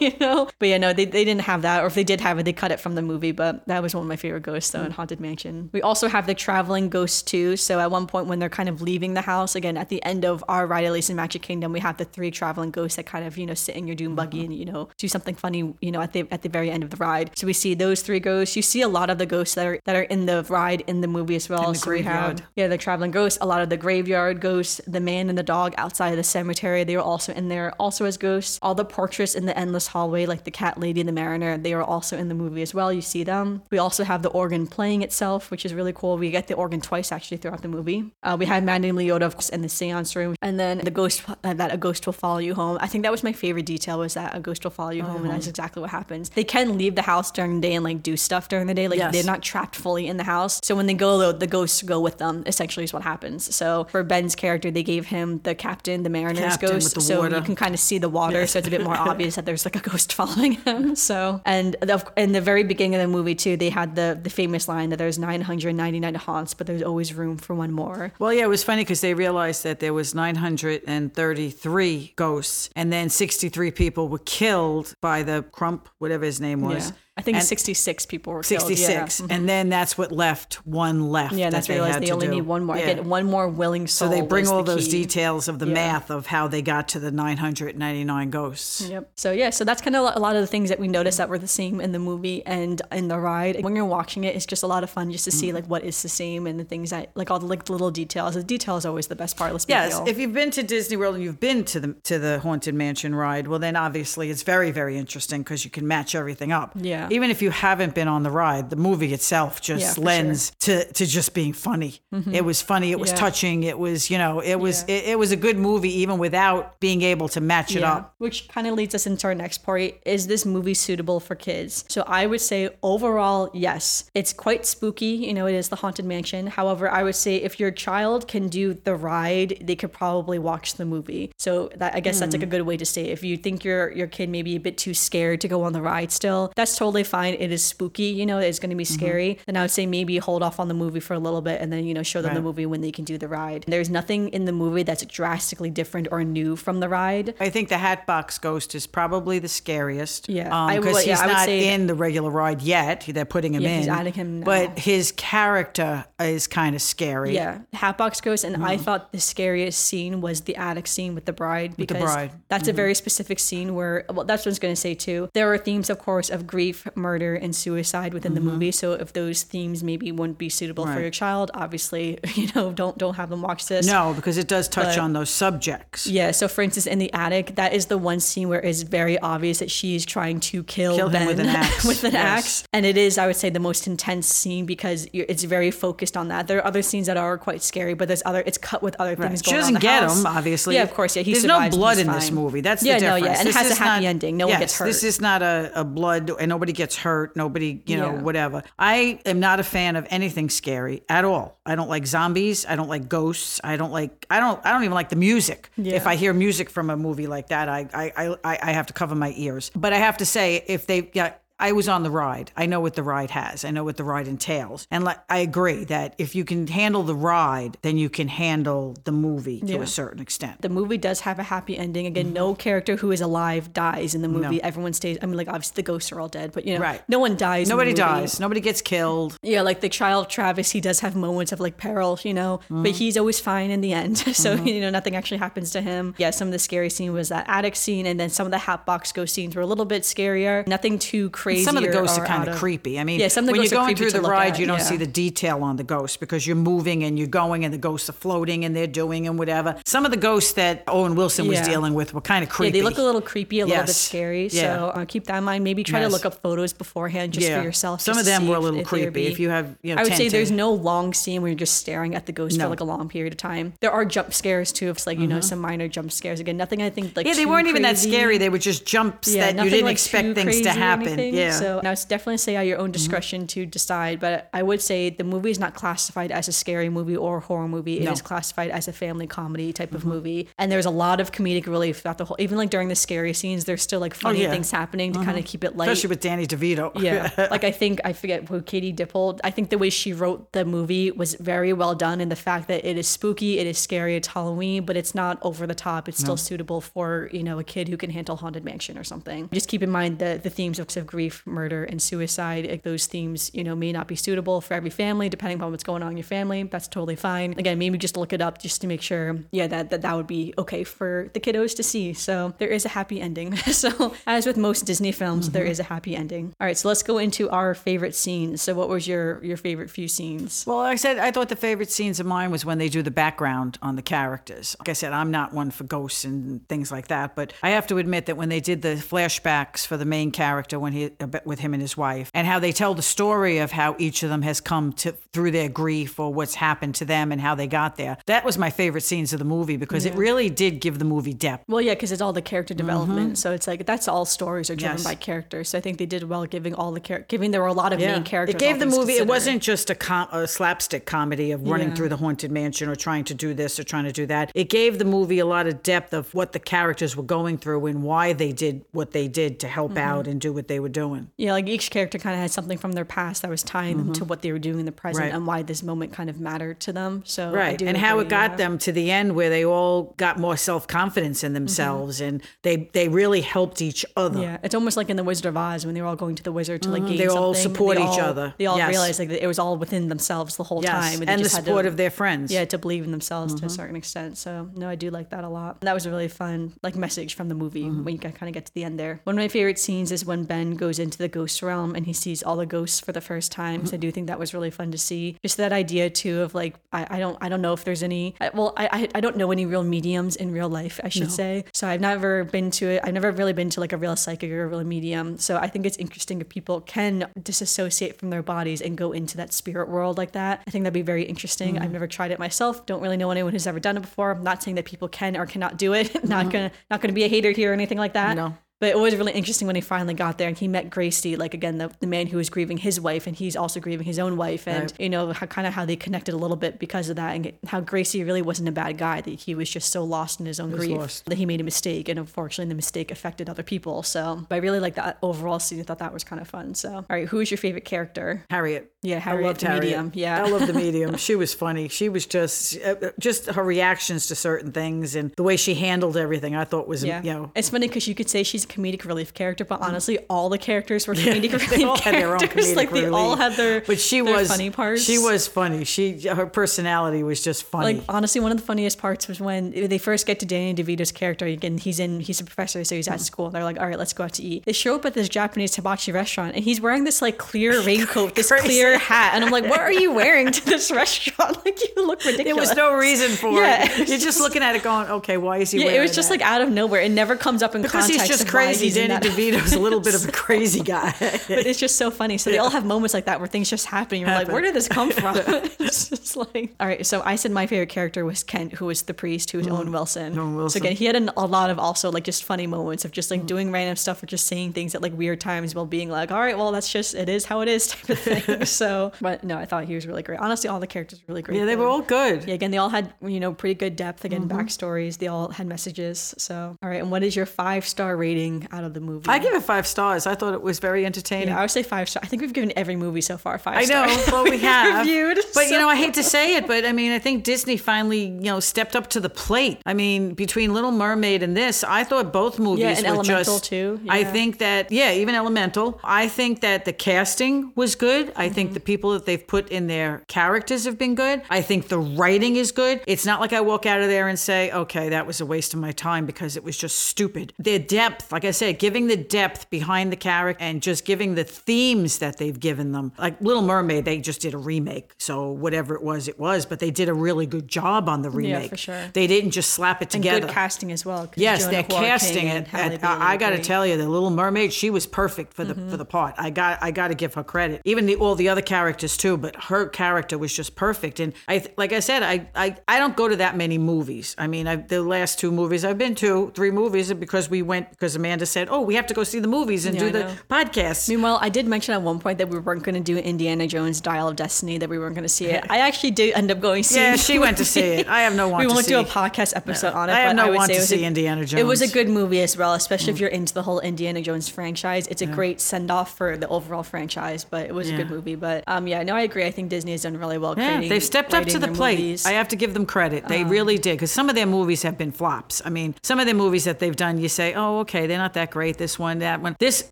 you know? But yeah, no, they, they didn't have that. Or if they did have it, they cut it from the movie, but that was one of my favorite ghosts though in Haunted Mansion. We also have the traveling ghosts too. So at one point when they're kind of leaving the house, again, at the end of our Ride at Least in Magic Kingdom, we have the three traveling one ghost that kind of, you know, sit in your doom buggy and, you know, do something funny, you know, at the at the very end of the ride. So we see those three ghosts. You see a lot of the ghosts that are that are in the ride in the movie as well. In the so graveyard. We have, yeah, the traveling ghosts, a lot of the graveyard ghosts, the man and the dog outside of the cemetery, they were also in there also as ghosts. All the portraits in the endless hallway, like the cat lady and the mariner, they are also in the movie as well. You see them. We also have the organ playing itself, which is really cool. We get the organ twice actually throughout the movie. Uh, we had Madame Leota, of course, in the seance room, and then the ghost uh, that a ghost will follow you home. I think that was my favorite detail, was that a ghost will follow you oh, home, and that's exactly what happens. They can leave the house during the day and like do stuff during the day. Like yes. They're not trapped fully in the house. So when they go, though, the ghosts go with them. Essentially, is what happens. So for Ben's character, they gave him the captain, the mariner's captain ghost, so water. You can kind of see the water. Yeah. So it's a bit more obvious that there's like a ghost following him. So and the, in the very beginning of the movie too, they had the the famous line that there's nine hundred ninety-nine haunts, but there's always room for one more. Well, yeah, it was funny because they realized that there was nine hundred thirty-three ghosts, and then sixty-three people were killed by the Crump, whatever his name was. Yeah. I think and sixty-six people were killed. sixty-six. Yeah. And then that's what left, one left. Yeah, that's that they, realized they only do. need one more. Yeah. Again, one more willing soul. So they bring all the those key. details of the yeah. math of how they got to the nine hundred ninety-nine ghosts. Yep. So, yeah, so that's kind of a lot of the things that we noticed that were the same in the movie and in the ride. When you're watching it, it's just a lot of fun just to see, mm. like, what is the same and the things that, like, all the like, little details. The detail is always the best part. Let's be yes, real. If you've been to Disney World and you've been to the, to the Haunted Mansion ride, well, then obviously it's very, very interesting because you can match everything up. Yeah. Even if you haven't been on the ride, the movie itself just yeah, lends sure. to, to just being funny. Mm-hmm. It was funny. It was yeah. touching. It was, you know, it was yeah. it, it was a good movie even without being able to match it yeah. up. Which kind of leads us into our next part. Is this movie suitable for kids? So I would say overall, yes. It's quite spooky. You know, it is the Haunted Mansion. However, I would say if your child can do the ride, they could probably watch the movie. So that, I guess mm. that's like a good way to say it. If you think your, your kid may be a bit too scared to go on the ride still, that's totally fine. It is spooky, you know, it's going to be scary. Mm-hmm. And I would say maybe hold off on the movie for a little bit and then, you know, show them right. the movie when they can do the ride. There's nothing in the movie that's drastically different or new from the ride. I think the Hatbox Ghost is probably the scariest. Yeah. Because um, he's yeah, not in the regular ride yet. They're putting him yeah, in. He's adding him now. But his character is kind of scary. Yeah. Hatbox Ghost. And mm. I thought the scariest scene was the attic scene with the bride. Because with the bride. That's mm-hmm. a very specific scene where, well, that's what I was going to say too. There are themes, of course, of grief, murder and suicide within mm-hmm. the movie. So if those themes maybe wouldn't be suitable right. for your child, obviously, you know, don't don't have them watch this. No, because it does touch but, on those subjects. Yeah. So for instance, in the attic, that is the one scene where it's very obvious that she's trying to kill, kill Ben him with an axe. with an yes. axe. And it is, I would say, the most intense scene because it's very focused on that. There are other scenes that are quite scary, but there's other, it's cut with other things right. going on. She doesn't get house. him, obviously. Yeah, of course. Yeah, he There's survives, no blood in fine. this movie. That's yeah, the difference. Yeah, no, yeah. And this it has a happy not, ending. No yes, one gets hurt. This is not a, a blood, and nobody gets hurt, nobody, you know, yeah. whatever. I am not a fan of anything scary at all. I don't like zombies. I don't like ghosts. I don't like, I don't, I don't even like the music. Yeah. If I hear music from a movie like that, I, I, I, I have to cover my ears. But I have to say, if they got, yeah, I was on the ride. I know what the ride has. I know what the ride entails. And like, I agree that if you can handle the ride, then you can handle the movie yeah. to a certain extent. The movie does have a happy ending. Again, mm-hmm. no character who is alive dies in the movie. No. Everyone stays. I mean, like, obviously the ghosts are all dead, but you know, right. no one dies. Nobody in the movie. dies. Nobody gets killed. Yeah, like the child Travis, he does have moments of like peril, you know, mm-hmm. but he's always fine in the end. So, mm-hmm. you know, nothing actually happens to him. Yeah, some of the scary scene was that attic scene. And then some of the Hatbox Ghost scenes were a little bit scarier. Nothing too crazy. Some of the ghosts are kind of creepy. I mean, yeah, some of the when you're going through the ride, at, you don't yeah. see the detail on the ghost because you're moving and you're going and the ghosts are floating and they're doing and whatever. Some of the ghosts that Owen Wilson was yeah. dealing with were kind of creepy. Yeah, they look a little creepy, a yes. little bit scary. Yeah. So uh, keep that in mind. Maybe try yes. to look up photos beforehand just yeah. for yourself. Some of them were a little if, creepy. If, if you have, you know, I would say to... there's no long scene where you're just staring at the ghost no. for like a long period of time. There are jump scares too. If it's like, you mm-hmm. know, some minor jump scares. Again, nothing I think like yeah, they weren't even that scary. They were just jumps that you didn't expect things to happen. Yeah. So now it's definitely say at your own discretion mm-hmm. to decide, but I would say the movie is not classified as a scary movie or a horror movie. No. It is classified as a family comedy type mm-hmm. of movie, and there's a lot of comedic relief throughout the whole. Even like during the scary scenes, there's still like funny oh, yeah. things happening to mm-hmm. kind of keep it light. Especially with Danny DeVito. Yeah, like I think I forget who Katie Dippold. I think the way she wrote the movie was very well done, and the fact that it is spooky, it is scary, it's Halloween, but it's not over the top. It's no. still suitable for you know a kid who can handle Haunted Mansion or something. Just keep in mind the the themes of grief. grief, murder, and suicide. If those themes, you know, may not be suitable for every family, depending upon what's going on in your family, that's totally fine. Again, maybe just look it up just to make sure, yeah, that that, that would be okay for the kiddos to see. So there is a happy ending. So as with most Disney films, mm-hmm. there is a happy ending. All right, so let's go into our favorite scenes. So what was your, your favorite few scenes? Well, like I said, I thought the favorite scenes of mine was when they do the background on the characters. Like I said, I'm not one for ghosts and things like that, but I have to admit that when they did the flashbacks for the main character when he with him and his wife, and how they tell the story of how each of them has come to through their grief or what's happened to them and how they got there, that was my favorite scenes of the movie because yeah. it really did give the movie depth. Well, yeah, because it's all the character development. Mm-hmm. So it's like that's all stories are driven yes. by characters. So I think they did well giving all the char- giving there were a lot of yeah. main characters. It gave the movie. It wasn't just a, com- a slapstick comedy of running yeah. through the haunted mansion or trying to do this or trying to do that. It gave the movie a lot of depth of what the characters were going through and why they did what they did to help mm-hmm. out and do what they were doing. Yeah, like each character kind of had something from their past that was tying mm-hmm. them to what they were doing in the present right. and why this moment kind of mattered to them. So right, I do and agree, how it got yeah. them to the end where they all got more self-confidence in themselves mm-hmm. and they they really helped each other. Yeah, it's almost like in The Wizard of Oz when they were all going to the wizard to like mm-hmm. gain they something. All support they all support each other. They all yes. realized like that it was all within themselves the whole yes. time. And, they and just the support had to, of their friends. Yeah, to believe in themselves mm-hmm. to a certain extent. So no, I do like that a lot. And that was a really fun like message from the movie mm-hmm. when you kind of get to the end there. One of my favorite scenes is when Ben goes into the ghost realm and he sees all the ghosts for the first time. Mm-hmm. So I do think that was really fun to see. Just that idea too of like, I, I don't I don't know if there's any, I, well, I I don't know any real mediums in real life, I should no. say. So I've never been to it. I've never really been to like a real psychic or a real medium. So I think it's interesting if people can disassociate from their bodies and go into that spirit world like that. I think that'd be very interesting. Mm-hmm. I've never tried it myself. Don't really know anyone who's ever done it before. I'm not saying that people can or cannot do it. Mm-hmm. Not gonna not gonna be a hater here or anything like that. No. But it was really interesting when he finally got there and he met Gracie, like, again, the, the man who was grieving his wife and he's also grieving his own wife. And, right. you know, how, kind of how they connected a little bit because of that and how Gracie really wasn't a bad guy, that he was just so lost in his own grief lost. that he made a mistake. And unfortunately, the mistake affected other people. So but I really like that overall scene. I thought that was kind of fun. So, all right, who is your favorite character? Harriet. Yeah, Harriet, I loved the Harriet. medium. Yeah, I love the medium. She was funny. She was just, just her reactions to certain things and the way she handled everything, I thought was, yeah. you know. It's funny because you could say she's comedic relief character, but honestly all the characters were comedic yeah, relief they all characters. Had their own comedic like they relief. all had their, but she their was, funny parts. She was funny. She her personality was just funny. Like honestly, one of the funniest parts was when they first get to Danny DeVito's character. Again, he's in he's a professor, so he's at school. And they're like, all right, let's go out to eat. They show up at this Japanese hibachi restaurant and he's wearing this like clear raincoat, this clear hat. And I'm like, what are you wearing to this restaurant? Like you look ridiculous. There was no reason for yeah, it. it. You're just looking at it going, okay, why is he yeah, wearing it? It was just that? like out of nowhere. It never comes up in because context. He's just crazy. Crazy. Danny DeVito's a little bit of a crazy guy. But it's just so funny. So yeah. they all have moments like that where things just happen. You're happen. like, where did this come from? It's just like, all right. So I said my favorite character was Kent, who was the priest, who was mm. Owen Wilson. Owen Wilson. So again, he had an, a lot of also like just funny moments of just like mm. doing random stuff or just saying things at like weird times while being like, all right, well, that's just, it is how it is type of thing. So, but no, I thought he was really great. Honestly, all the characters were really great. Yeah, they were all good. Yeah, again, they all had, you know, pretty good depth. Again, mm-hmm. backstories. They all had messages. So, all right. And what is your five-star rating out of the movie? I give it five stars. I thought it was very entertaining. Yeah, I would say five stars. I think we've given every movie so far five I stars. I know, but we have. Reviewed, but so. you know, I hate to say it, but I mean, I think Disney finally, you know, stepped up to the plate. I mean, between Little Mermaid and this, I thought both movies yeah, and were Elemental just. Too. Yeah. I think that, yeah, even Elemental. I think that the casting was good. I mm-hmm. think the people that they've put in their characters have been good. I think the writing is good. It's not like I walk out of there and say, okay, that was a waste of my time because it was just stupid. Their depth, like I said, giving the depth behind the character and just giving the themes that they've given them. Like Little Mermaid, they just did a remake. So whatever it was, it was. But they did a really good job on the remake. Yeah, for sure. They didn't just slap it together. And good casting as well. Yes, Jonah they're Huar casting King it. And and I, I got to tell you, the Little Mermaid, she was perfect for the mm-hmm. for the part. I got I got to give her credit. Even the, all the other characters too, but her character was just perfect. And I like I said, I I, I don't go to that many movies. I mean, I, the last two movies I've been to, three movies, because we went because Amanda said, oh, we have to go see the movies and yeah, do the podcast. Meanwhile, I did mention at one point that we weren't going to do Indiana Jones Dial of Destiny, that we weren't going to see it. I actually did end up going see it. Yeah, she movie. went to see it. I have no want we to see it. We won't do a podcast episode no, on it. I have but no I would want say to see a, Indiana Jones. It was a good movie as well, especially mm. if you're into the whole Indiana Jones franchise. It's a yeah. great send-off for the overall franchise, but it was yeah. a good movie. But um, yeah, no, I agree. I think Disney has done really well. Yeah, they've stepped up to the plate. Movies. I have to give them credit. They um, really did, because some of their movies have been flops. I mean, some of their movies that they've done, you say, oh, okay, They're not that great. This one, that one. This,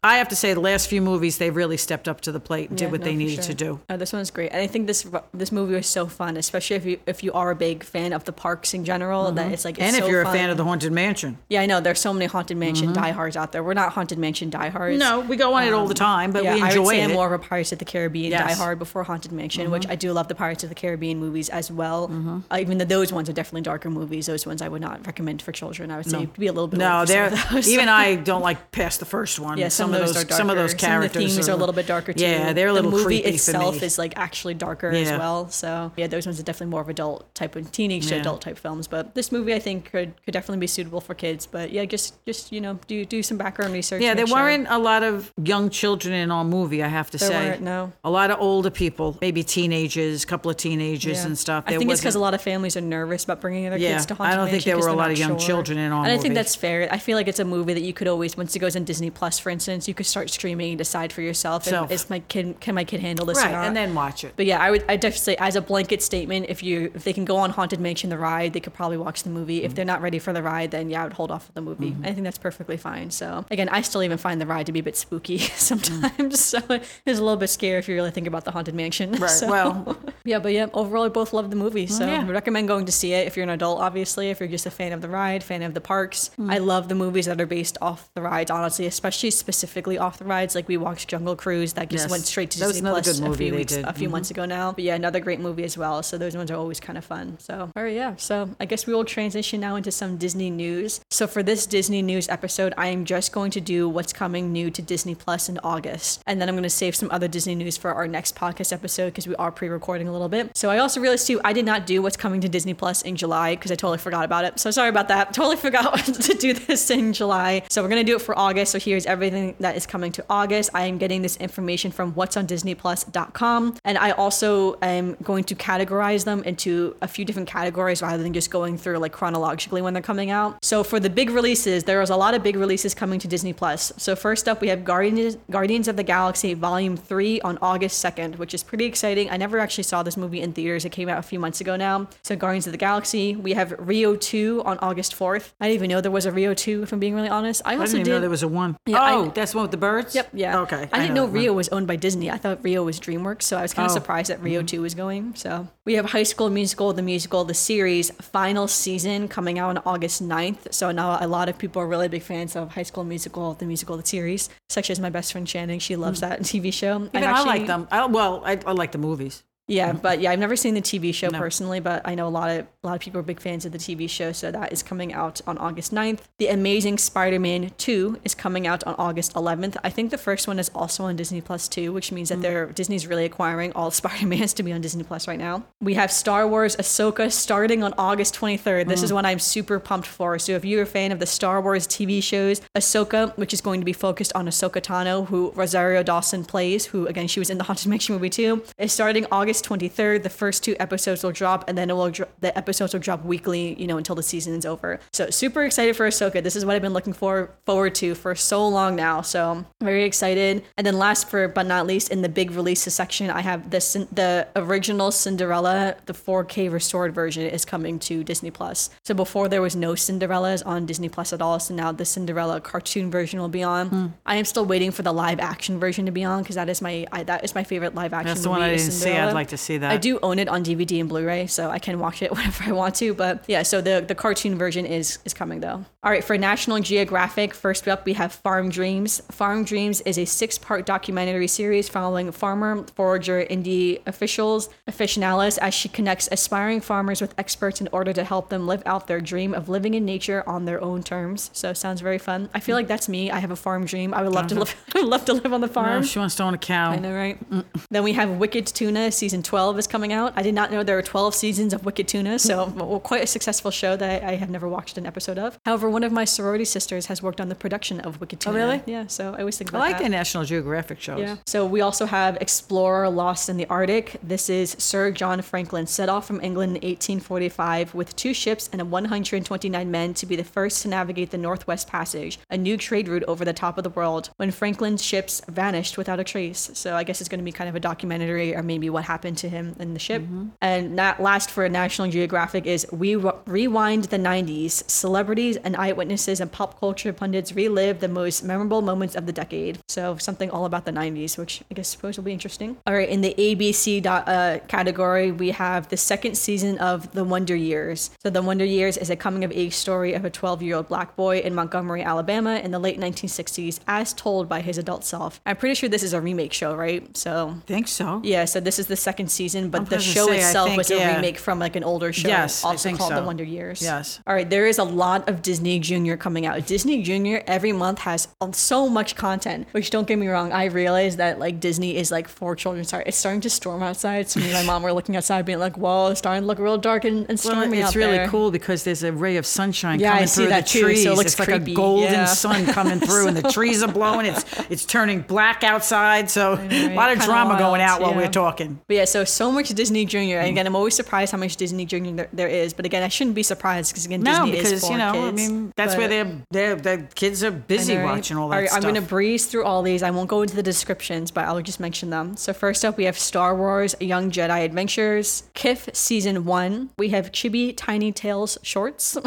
I have to say, the last few movies, they really stepped up to the plate and yeah, did what no, they needed sure. to do. Uh, this one's great. And I think this this movie was so fun, especially if you if you are a big fan of the parks in general. Mm-hmm. That it's like it's and if so you're fun. a fan of the Haunted Mansion. Yeah, I know. There's so many Haunted Mansion mm-hmm. diehards out there. We're not Haunted Mansion diehards. No, we go on um, it all the time, but yeah, we enjoy it. I would say it. I'm more of a Pirates of the Caribbean yes. diehard before Haunted Mansion, mm-hmm. which I do love the Pirates of the Caribbean movies as well. Mm-hmm. Uh, even though those ones are definitely darker movies, those ones I would not recommend for children. I would say no. be a little bit. No, they're even I don't like past the first one. Yeah, some, some of those, those some of those characters some of the themes are, are a little bit darker too. Yeah, they're a little creepy. The movie creepy itself for me. is like actually darker yeah. as well. So yeah, those ones are definitely more of adult type of teenage yeah. to adult type films. But this movie I think could could definitely be suitable for kids. But yeah, just just you know do do some background research. Yeah, there sure. weren't a lot of young children in our movie. I have to there say, weren't, no, a lot of older people, maybe teenagers, a couple of teenagers yeah. and stuff. There I think it's because a lot of families are nervous about bringing their yeah, kids to Haunted Mansion. I don't Mansion think there were a lot of young sure. children in our movie. And I think that's fair. I feel like it's a movie that you could always, once it goes on Disney Plus, for instance, you could start streaming and decide for yourself so, if, is my kid, can my kid handle this right, or not? And then watch it. But yeah, I would I definitely say as a blanket statement, if you if they can go on Haunted Mansion, the ride, they could probably watch the movie. Mm-hmm. If they're not ready for the ride, then yeah, I would hold off of the movie. Mm-hmm. I think that's perfectly fine. So again, I still even find the ride to be a bit spooky sometimes. Mm-hmm. So it's a little bit scary if you really think about the Haunted Mansion. Right. So, well, yeah, but yeah, overall, we both love the movie. So well, yeah. I recommend going to see it if you're an adult, obviously, if you're just a fan of the ride, fan of the parks. Mm. I love the movies that are based off the rides, honestly, especially specifically off the rides. Like we watched Jungle Cruise, that just yes. went straight to that Disney Plus a few, weeks, a few mm-hmm. months ago now. But yeah, another great movie as well. So those ones are always kind of fun. So, all right, yeah. So I guess we will transition now into some Disney news. So for this Disney news episode, I am just going to do what's coming new to Disney Plus in August. And then I'm going to save some other Disney news for our next podcast episode because we are pre-recording a little bit. So I also realized too, I did not do what's coming to Disney Plus in July because I totally forgot about it. So sorry about that. Totally forgot to do this in July. So we're going to do it for August. So here's everything that is coming to August. I am getting this information from what's on disney plus dot com. And I also am going to categorize them into a few different categories rather than just going through like chronologically when they're coming out. So for the big releases, there was a lot of big releases coming to Disney Plus. So first up, we have Guardians, Guardians of the Galaxy Volume three on August second, which is pretty exciting. I never actually saw this movie in theaters. It came out a few months ago now. So Guardians of the Galaxy. We have Rio two on August fourth. I didn't even know there was a Rio two, if I'm being really honest. I also I didn't even did... know there was a one. Yeah, oh, I... that's the one with the birds? Yep, yeah. Okay. I, I didn't know, know Rio was owned by Disney. I thought Rio was DreamWorks, so I was kind of oh. surprised that Rio mm-hmm. two was going. So we have High School Musical, The Musical, The Series, Final Season coming out on August ninth. So now a lot of people are really big fans of High School Musical, The Musical, The Series, such as my best friend Shannon. She loves mm. that T V show. Even and actually... I like them. I, well, I, I like the movies. Yeah, but yeah, I've never seen the T V show no. personally, but I know a lot of a lot of people are big fans of the T V show, so that is coming out on August ninth. The Amazing Spider-Man two is coming out on August eleventh. I think the first one is also on Disney Plus too, which means that mm. they're Disney's really acquiring all Spider-Mans to be on Disney Plus right now. We have Star Wars Ahsoka starting on August twenty-third. This mm. is one I'm super pumped for. So if you're a fan of the Star Wars T V shows, Ahsoka, which is going to be focused on Ahsoka Tano, who Rosario Dawson plays, who again, she was in the Haunted Mansion movie too, is starting August twenty-third. The first two episodes will drop, and then it will dro- the episodes will drop weekly, you know, until the season is over. So super excited for Ahsoka. This is what I've been looking for forward to for so long now. So very excited. And then last for but not least, in the big releases section, I have the the original Cinderella, the four K restored version is coming to Disney Plus. So before there was no Cinderellas on Disney Plus at all. So now the Cinderella cartoon version will be on. Mm. I am still waiting for the live action version to be on because that is my I, that is my favorite live action. That's the movie, one I didn't Cinderella. see. I'd like to see that. I do own it on D V D and Blu-ray, so I can watch it whenever I want to. But yeah, so the, the cartoon version is is coming though. All right, for National Geographic, first up we have Farm Dreams. Farm Dreams is a six-part documentary series following farmer, forager, indie officials, aficionados as she connects aspiring farmers with experts in order to help them live out their dream of living in nature on their own terms. So sounds very fun. I feel like that's me. I have a farm dream. I would love to live. I would love to live on the farm. No, she wants to own a cow. I know, right? Mm. Then we have Wicked Tuna. Season twelve is coming out. I did not know there were twelve seasons of Wicked Tuna, so well, quite a successful show that I have never watched an episode of. However, one of my sorority sisters has worked on the production of Wicked Tuna. Oh, really? Yeah, so I always think about that. I like that. The National Geographic shows. Yeah. So we also have Explorer Lost in the Arctic. This is Sir John Franklin set off from England in eighteen forty-five with two ships and one hundred twenty-nine men to be the first to navigate the Northwest Passage, a new trade route over the top of the world, when Franklin's ships vanished without a trace. So I guess it's going to be kind of a documentary or maybe what happened happened to him in the ship. Mm-hmm. And that last for National Geographic is we Rewind the nineties, Celebrities and eyewitnesses and pop culture pundits relive the most memorable moments of the decade. So something all about the nineties, which I guess I suppose will be interesting. All right, in the A B C dot, uh, category, we have the second season of The Wonder Years. So The Wonder Years is a coming-of-age story of a twelve-year-old black boy in Montgomery, Alabama in the late nineteen sixties, as told by his adult self. I'm pretty sure this is a remake show, right? So I think so. Yeah, so this is the second season, but I'm the show say, itself think, was yeah. a remake from like an older show, yes, also called so. The Wonder Years. Yes. All right, there is a lot of Disney Junior coming out. Disney Junior every month has so much content, which don't get me wrong, I realize that like Disney is like for children. Sorry, it's starting to storm outside. So me and my mom were looking outside being like, whoa, it's starting to look real dark and, and stormy well, it's out really there. Cool because there's a ray of sunshine yeah, coming I see through that the too, trees. So it looks it's creepy. Like a golden yeah. sun coming through so, and the trees are blowing. It's it's turning black outside. So know, right? a lot of Kinda drama wild, going out yeah. while we're talking. But yeah, so so much Disney Junior. And again, I'm always surprised how much Disney Junior there, there is. But again, I shouldn't be surprised because again, no, Disney because, is for you know, kids. I mean, that's but, where they're, they're, their kids are busy right, watching all that all right, stuff. I'm going to breeze through all these. I won't go into the descriptions, but I'll just mention them. So first up, we have Star Wars, Young Jedi Adventures, K I F Season one. We have Chibi Tiny Tales Shorts.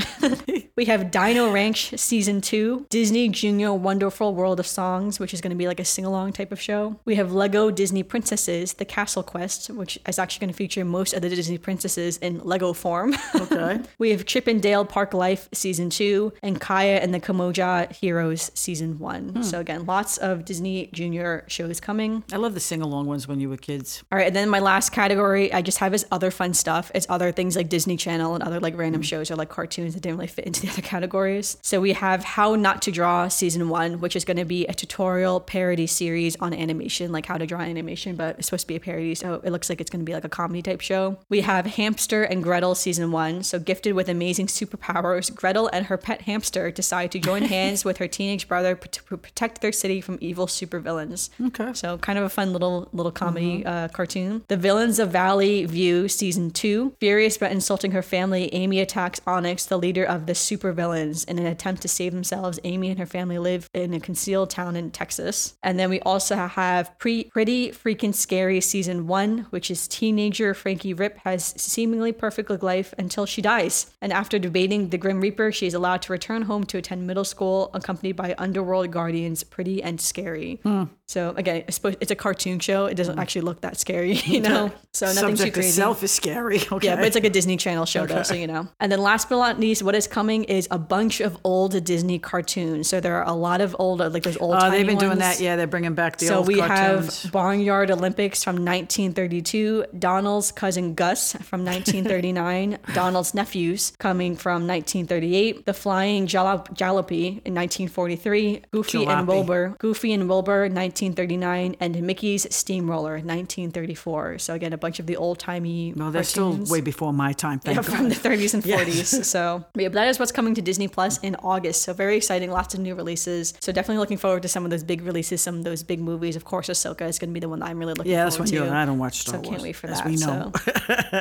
We have Dino Ranch Season two, Disney Junior Wonderful World of Songs, which is going to be like a sing-along type of show. We have Lego Disney Princesses, The Castle Quest, which is actually going to feature most of the Disney princesses in Lego form. Okay. We have Chip and Dale Park Life Season two and Kaya and the Kamoja Heroes Season one. Hmm. So again, lots of Disney Junior shows coming. I love the sing-along ones when you were kids. All right. And then my last category I just have is other fun stuff. It's other things like Disney Channel and other like random shows or like cartoons that didn't really fit into the other categories. So we have How Not to Draw Season one, which is going to be a tutorial parody series on animation, like how to draw animation, but it's supposed to be a parody. So it looks like it's going to be like a comedy type show. We have Hamster and Gretel Season one. So gifted with amazing superpowers, Gretel and her pet hamster decide to join hands with her teenage brother to protect their city from evil supervillains. Okay. So kind of a fun little little comedy mm-hmm. uh, cartoon. The Villains of Valley View Season two. Furious but insulting her family, Amy attacks Onyx, the leader of the supervillains. In an attempt to save themselves, Amy and her family live in a concealed town in Texas. And then we also have Pre- Pretty Freaking Scary Season one, which is teenager Frankie Rip has seemingly perfect life until she dies. And after debating the Grim Reaper, she is allowed to return home to attend middle school, accompanied by underworld guardians Pretty and Scary. Hmm. So again, I suppose it's a cartoon show. It doesn't mm. actually look that scary, you know? So nothing Subject too crazy. Itself is scary. Okay. Yeah, but it's like a Disney Channel show okay. though, so you know. And then last but not least, what is coming is a bunch of old Disney cartoons. So there are a lot of old, like those old Oh, uh, they've been ones. Doing that. Yeah, they're bringing back the so old cartoons. So we have Barnyard Olympics from nineteen thirty-two, Donald's Cousin Gus from nineteen thirty-nine, Donald's Nephews coming from nineteen thirty-eight, The Flying Jalop- Jalopy in nineteen forty-three, Goofy Jalopy. and Wilbur, Goofy and Wilbur, nineteen thirty-nine, and Mickey's Steamroller, nineteen thirty-four. So again, a bunch of the old-timey Well, that's cartoons. Still way before my time. Thank yeah, God. From the thirties and forties. Yes. So yeah, but that is what's coming to Disney Plus in August. So very exciting, lots of new releases. So definitely looking forward to some of those big releases, some of those big movies. Of course, Ahsoka is going to be the one that I'm really looking yeah, forward to. Yeah, that's one. I don't watch Star Wars. So can't wait for that. As we know. So.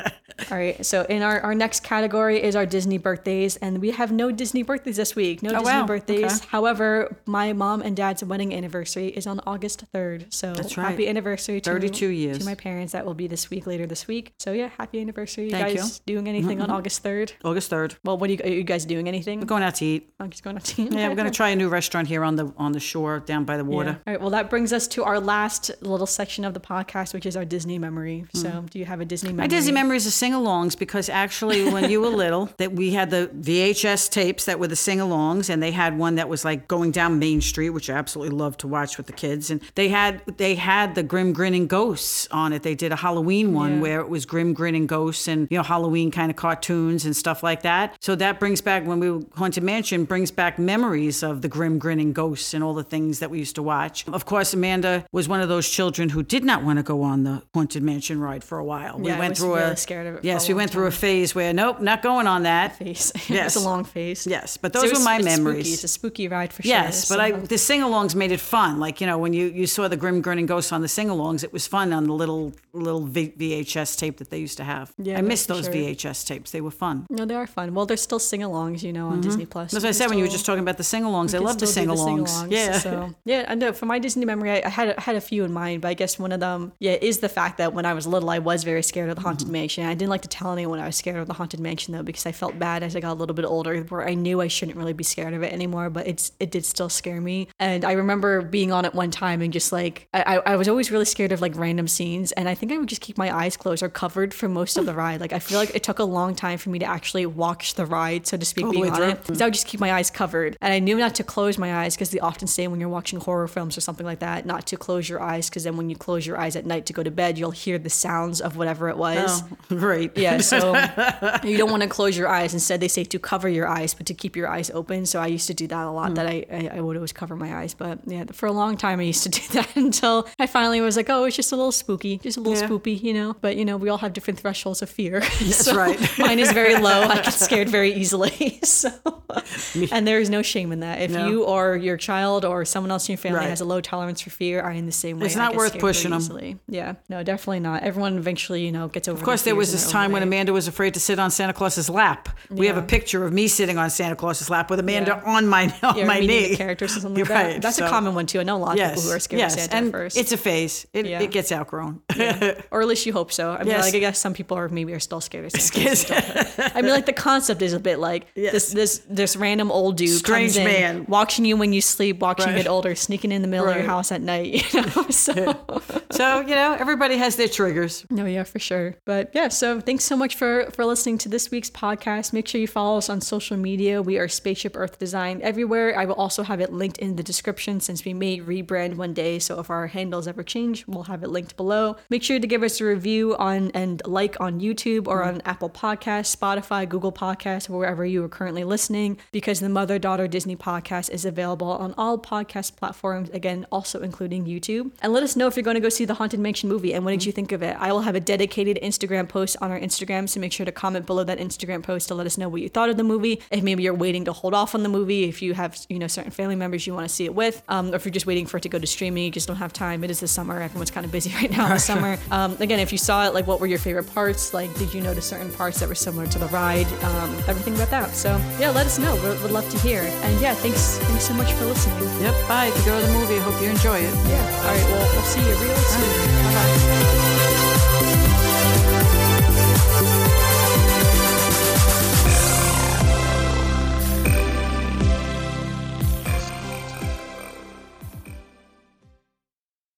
All right. So in our, our next category is our Disney birthdays, and we have no Disney birthdays this week. No oh, Disney wow. birthdays. Okay. However, my mom and dad's wedding anniversary is on August third. So That's right. happy anniversary to, thirty-two years. To my parents. That will be this week, later this week. So yeah, happy anniversary. You Thank guys you. Doing anything mm-hmm. on August third? August third. Well, what are you, are you guys doing anything? We're going out to eat. I'm just going out to eat. Yeah, we're going to try a new restaurant here on the on the shore down by the water. Yeah. All right. Well, that brings us to our last little section of the podcast, which is our Disney memory. So mm. do you have a Disney memory? My Disney memory is a sing-alongs because actually when you were little, that we had the V H S tapes that were the sing-alongs, and they had one that was like going down Main Street, which I absolutely loved to watch with the kids. And they had they had the Grim Grinning Ghosts on it. They did a Halloween one yeah. where it was Grim Grinning Ghosts and, you know, Halloween kind of cartoons and stuff like that. So that brings back, when we were Haunted Mansion, brings back memories of the Grim Grinning Ghosts and all the things that we used to watch. Of course, Amanda was one of those children who did not want to go on the Haunted Mansion ride for a while. We yeah, went through really a scared of it. Yes, we went time. Through a phase where nope, not going on that. Phase. Yes. It was a long phase. Yes, but those so was, were my it's memories. Spooky. It's a spooky ride for sure. Yes, but so. I, the sing-alongs made it fun. Like, you know, when you, you saw the Grim Grinning Ghosts on the sing-alongs, it was fun on the little little v- VHS tape that they used to have. Yeah, I miss those sure. V H S tapes. They were fun. No, they are fun. Well, there's still sing-alongs, you know, on mm-hmm. Disney Plus. As I said still, when you were just talking about the sing-alongs, I love the sing-alongs. the sing-alongs. Yeah, so, yeah. I know. For my Disney memory, I, I had I had a few in mind, but I guess one of them, yeah, is the fact that when I was little, I was very scared of the Haunted mm-hmm. Mansion. I didn't like like to tell anyone I was scared of the Haunted Mansion, though, because I felt bad as I got a little bit older, where I knew I shouldn't really be scared of it anymore, but it's it did still scare me. And I remember being on it one time and just like, I, I was always really scared of like random scenes, and I think I would just keep my eyes closed or covered for most of the ride. Like I feel like it took a long time for me to actually watch the ride, so to speak, oh, being on it, because I would just keep my eyes covered. And I knew not to close my eyes, because they often say when you're watching horror films or something like that, not to close your eyes, because then when you close your eyes at night to go to bed, you'll hear the sounds of whatever it was. Oh, right. Yeah, so you don't want to close your eyes. Instead, they say to cover your eyes, but to keep your eyes open. So I used to do that a lot, mm. that I, I, I would always cover my eyes. But yeah, for a long time, I used to do that until I finally was like, oh, it's just a little spooky, just a little yeah. spoopy, you know. But, you know, we all have different thresholds of fear. That's so right. Mine is very low. I get scared very easily. So, and there is no shame in that. If no. you or your child or someone else in your family right. has a low tolerance for fear, I am the same way. It's not worth pushing them. Easily. Yeah, no, definitely not. Everyone eventually, you know, gets over. Of course, there was this time when Amanda was afraid to sit on Santa Claus's lap. Yeah. We have a picture of me sitting on Santa Claus's lap with Amanda yeah. on my on yeah, my knee. The characters or something like right. that. That's so, a common one too. I know a lot of yes. people who are scared yes. of Santa and at first. It's a phase. It, yeah. it gets outgrown, yeah. or at least you hope so. I mean, yes. like I guess some people are maybe are still scared of Santa. I mean, like the concept is a bit like yes. this this this random old dude, strange comes in, man, watching you when you sleep, watching right. you get older, sneaking in the middle right. of your house at night. You know, so so you know, everybody has their triggers. No, yeah, for sure. But yeah, so thanks so much for for listening to this week's podcast. Make sure you follow us on social media. We are Spaceship Earth Design everywhere. I will also have it linked in the description, since we may rebrand one day. So if our handles ever change, we'll have it linked below. Make sure to give us a review on and like on YouTube or mm-hmm. on Apple Podcasts, Spotify, Google Podcasts, wherever you are currently listening, because the Mother Daughter Disney podcast is available on all podcast platforms, again, also including YouTube. And let us know if you're going to go see the Haunted Mansion movie and what mm-hmm. did you think of it. I will have a dedicated Instagram post on our Instagram, so make sure to comment below that Instagram post to let us know what you thought of the movie. If maybe you're waiting to hold off on the movie, if you have, you know, certain family members you want to see it with, um, or if you're just waiting for it to go to streaming, you just don't have time. It is the summer. Everyone's kind of busy right now in the summer. Um, again, if you saw it, like, what were your favorite parts? Like, did you notice certain parts that were similar to the ride? Um, everything about that. So yeah, let us know. We're, we'd love to hear. And yeah, thanks, thanks so much for listening. Yep. Bye. If you go to the movie, I hope you enjoy it. Yeah. All right. Well, we'll see you real soon. Bye. Bye.